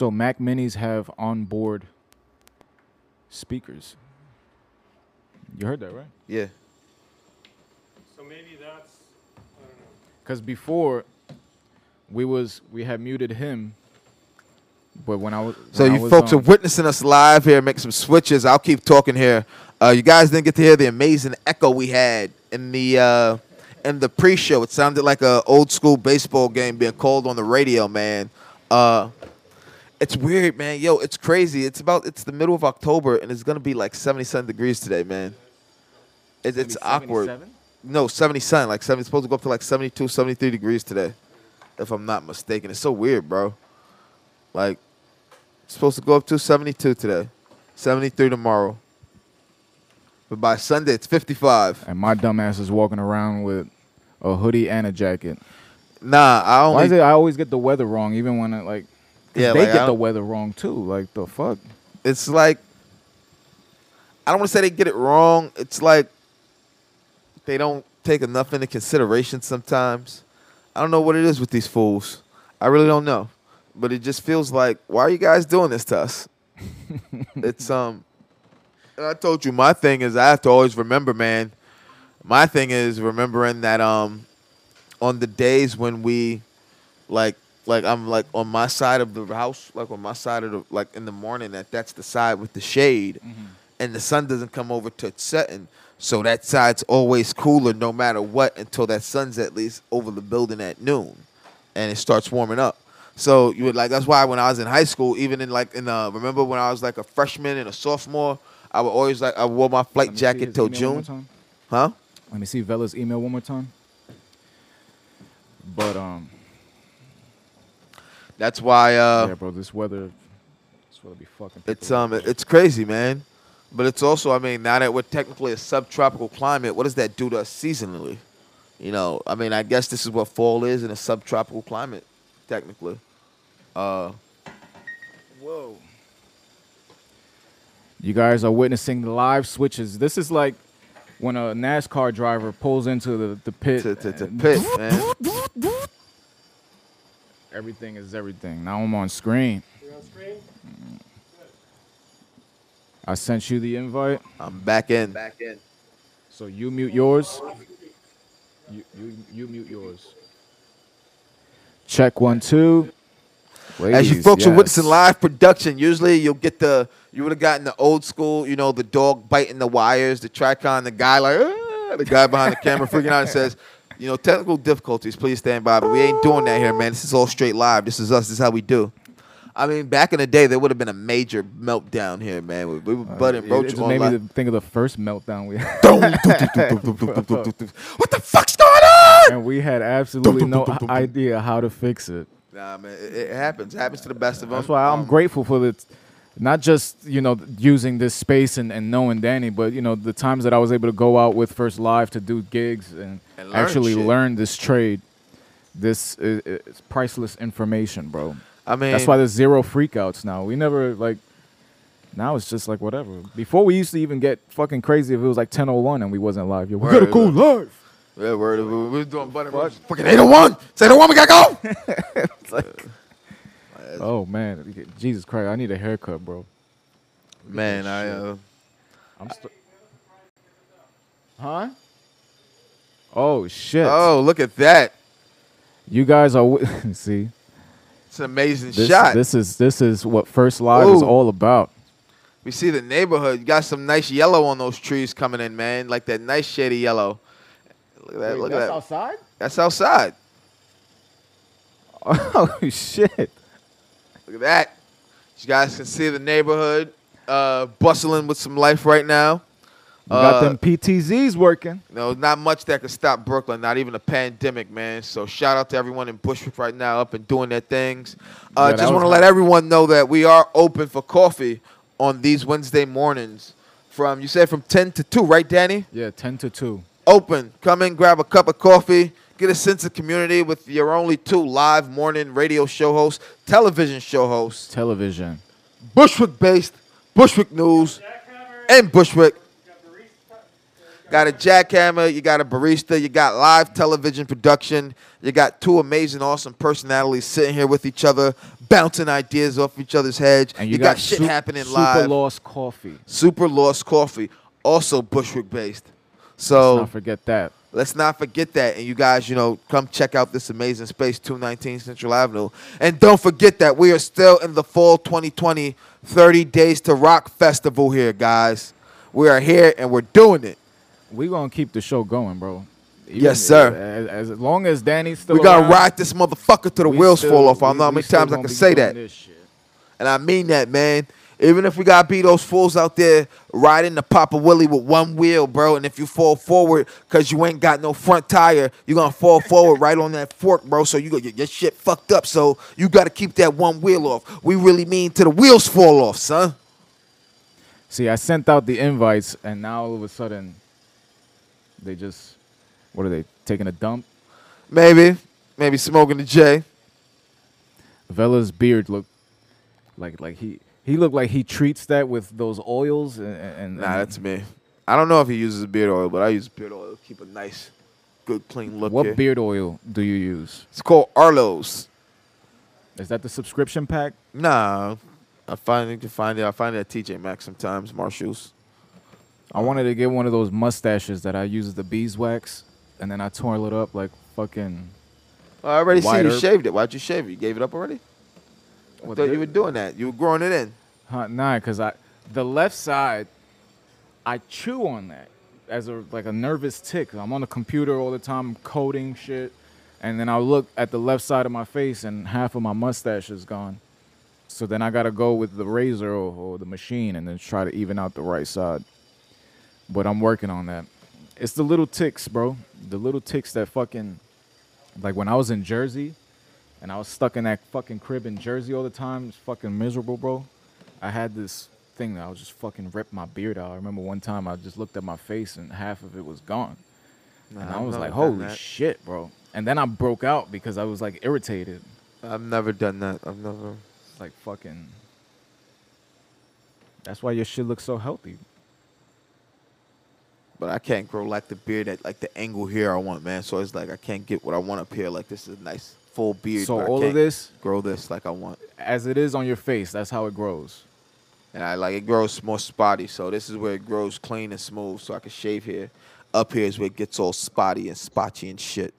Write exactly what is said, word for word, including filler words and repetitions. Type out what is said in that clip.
So Mac Minis have onboard speakers. You heard that, right? Yeah. So maybe that's, I don't know. Because before, we was we had muted him, but when I was when so you was folks on, are witnessing us live here. Make some switches. I'll keep talking here. Uh, you guys didn't get to hear the amazing echo we had in the uh, in the pre-show. It sounded like an old school baseball game being called on the radio, man. Uh, it's weird, man. Yo, it's crazy. It's about it's the middle of October and it's gonna be like seventy-seven degrees today, man. It, it's awkward. seventy-seven? No, seventy-seven. Like seventy. It's supposed to go up to like seventy-two, seventy-three degrees today, if I'm not mistaken. It's so weird, bro. Like, it's supposed to go up to seventy-two today, seventy-three tomorrow. But by Sunday, it's fifty-five. And my dumb ass is walking around with a hoodie and a jacket. Nah, I only... Why is it I always get the weather wrong, even when, I, like... Yeah, they like, get the weather wrong, too. Like, the fuck? It's like... I don't want to say they get it wrong. It's like they don't take enough into consideration sometimes. I don't know what it is with these fools. I really don't know. But it just feels like, why are you guys doing this to us? It's um I told you my thing is I have to always remember, man. My thing is remembering that um on the days when we like like I'm like on my side of the house, like on my side of the like in the morning that that's the side with the shade mm-hmm. and the sun doesn't come over till it's setting. So that side's always cooler no matter what until that sun's at least over the building at noon and it starts warming up. So you would like that's why when I was in high school, even in like in uh remember when I was like a freshman and a sophomore, I would always like I wore my flight jacket till June. Huh? Let me see Vela's email one more time. But um that's why uh yeah, bro, this weather this weather be fucking It's um up. It's crazy, man. But it's also, I mean, now that we're technically a subtropical climate, what does that do to us seasonally? You know, I mean, I guess this is what fall is in a subtropical climate, technically. Uh, Whoa. You guys are witnessing the live switches. This is like when a NASCAR driver pulls into the, the pit. To, to, to pit, man. Everything is everything. Now I'm on screen. You're on screen? Mm. I sent you the invite. I'm back in. Back in. So you mute yours. You you you mute yours. Check one two. Ladies, as you folks yes. are witnessing live production, usually you'll get the you would have gotten the old school, you know, the dog biting the wires, the Tricon, the guy like ah, the guy behind the camera freaking out and says, you know, technical difficulties, please stand by. But we ain't doing that here, man. This is all straight live. This is us. This is how we do. I mean, back in the day, there would have been a major meltdown here, man. We, we were uh, butting roaches on live. It made me think of the first meltdown we had. What the fuck's going on? And we had absolutely no idea how to fix it. Nah, man, it, it happens. It happens to the best of us. That's why I'm um, grateful for the, not just, you know, using this space and, and knowing Danny, but, you know, the times that I was able to go out with First Live to do gigs and, and learn actually shit. learn this trade. This is, is priceless information, bro. I mean, that's why there's zero freakouts now. We never, like, now it's just like whatever. Before we used to even get fucking crazy if it was like ten oh one and we wasn't live. Yo, we got to go live. Yeah, word of it. We're doing butter. Fuck. Fucking eight oh one. It's eight oh one. We got to go. It's like, oh, man. Jesus Christ. I need a haircut, bro. Man, I, uh. I'm st- Huh? Oh, shit. Oh, look at that. You guys are, w- see. It's an amazing this, shot. This is this is what First Live Ooh. is all about. We see the neighborhood. You got some nice yellow on those trees coming in, man. Like that nice shady yellow. Look at that. Wait, look that's at that. outside? That's outside. Oh, shit. Look at that. You guys can see the neighborhood uh, bustling with some life right now. You uh, got them P T Zs working. No, not much that could stop Brooklyn, not even a pandemic, man. So shout out to everyone in Bushwick right now up and doing their things. Uh, yeah, just want to let everyone know that we are open for coffee on these Wednesday mornings from, you said from ten to two, right, Danny? Yeah, ten to two. Open. Come in, grab a cup of coffee, get a sense of community with your only two live morning radio show hosts, television show hosts. Television. Bushwick-based, Bushwick News, and Bushwick. Got a jackhammer, you got a barista, you got live television production, you got two amazing, awesome personalities sitting here with each other, bouncing ideas off each other's heads. And you, you got, got shit happening live. Super Lost Coffee. Super Lost Coffee, also Bushwick-based. So let's not forget that. Let's not forget that. And you guys, you know, come check out this amazing space, two nineteen Central Avenue. And don't forget that we are still in the fall twenty twenty thirty Days to Rock Festival here, guys. We are here and we're doing it. We're going to keep the show going, bro. Even yes, sir. As, as long as Danny's still we gotta around. We got to ride this motherfucker till the wheels still, fall off. I don't know how many times I can say that. And I mean that, man. Even if we got to be those fools out there riding the Papa Willie with one wheel, bro, and if you fall forward because you ain't got no front tire, you're going to fall forward right on that fork, bro, so you go, your shit fucked up. So you got to keep that one wheel off. We really mean till the wheels fall off, son. See, I sent out the invites, and now all of a sudden they just, what are they, taking a dump? Maybe. Maybe smoking the J. Vella's beard looked like, like he... He looked like he treats that with those oils. And, and nah, and that's me. I don't know if he uses beard oil, but I use beard oil to keep a nice, good, clean look. What here. Beard oil do you use? It's called Arlo's. Is that the subscription pack? Nah. I finally can find it. I find it at T J Maxx sometimes, Marshalls. I wanted to get one of those mustaches that I use as the beeswax, and then I twirl it up like fucking... I already see you herb. Shaved it. Why'd you shave it? You gave it up already? I what thought you were doing that. You were growing it in. Huh, nah, because I, the left side, I chew on that as a like a nervous tick. I'm on the computer all the time, coding shit, and then I look at the left side of my face, and half of my mustache is gone. So then I gotta go with the razor or, or the machine, and then try to even out the right side. But I'm working on that. It's the little ticks, bro. The little ticks that fucking, like when I was in Jersey. And I was stuck in that fucking crib in Jersey all the time. It was fucking miserable, bro. I had this thing that I was just fucking ripping my beard out. I remember one time I just looked at my face and half of it was gone. Nah, and I was like, holy shit, bro. And then I broke out because I was like irritated. I've never done that. I've never. It's like fucking. That's why your shit looks so healthy. But I can't grow like the beard at like the angle here I want, man. So it's like I can't get what I want up here. Like this is nice. Full beard. So all of this, grow this like I want. As it is on your face, that's how it grows. And I like it grows more spotty. So this is where it grows clean and smooth. So I can shave here. Up here is where it gets all spotty and spotchy and shit.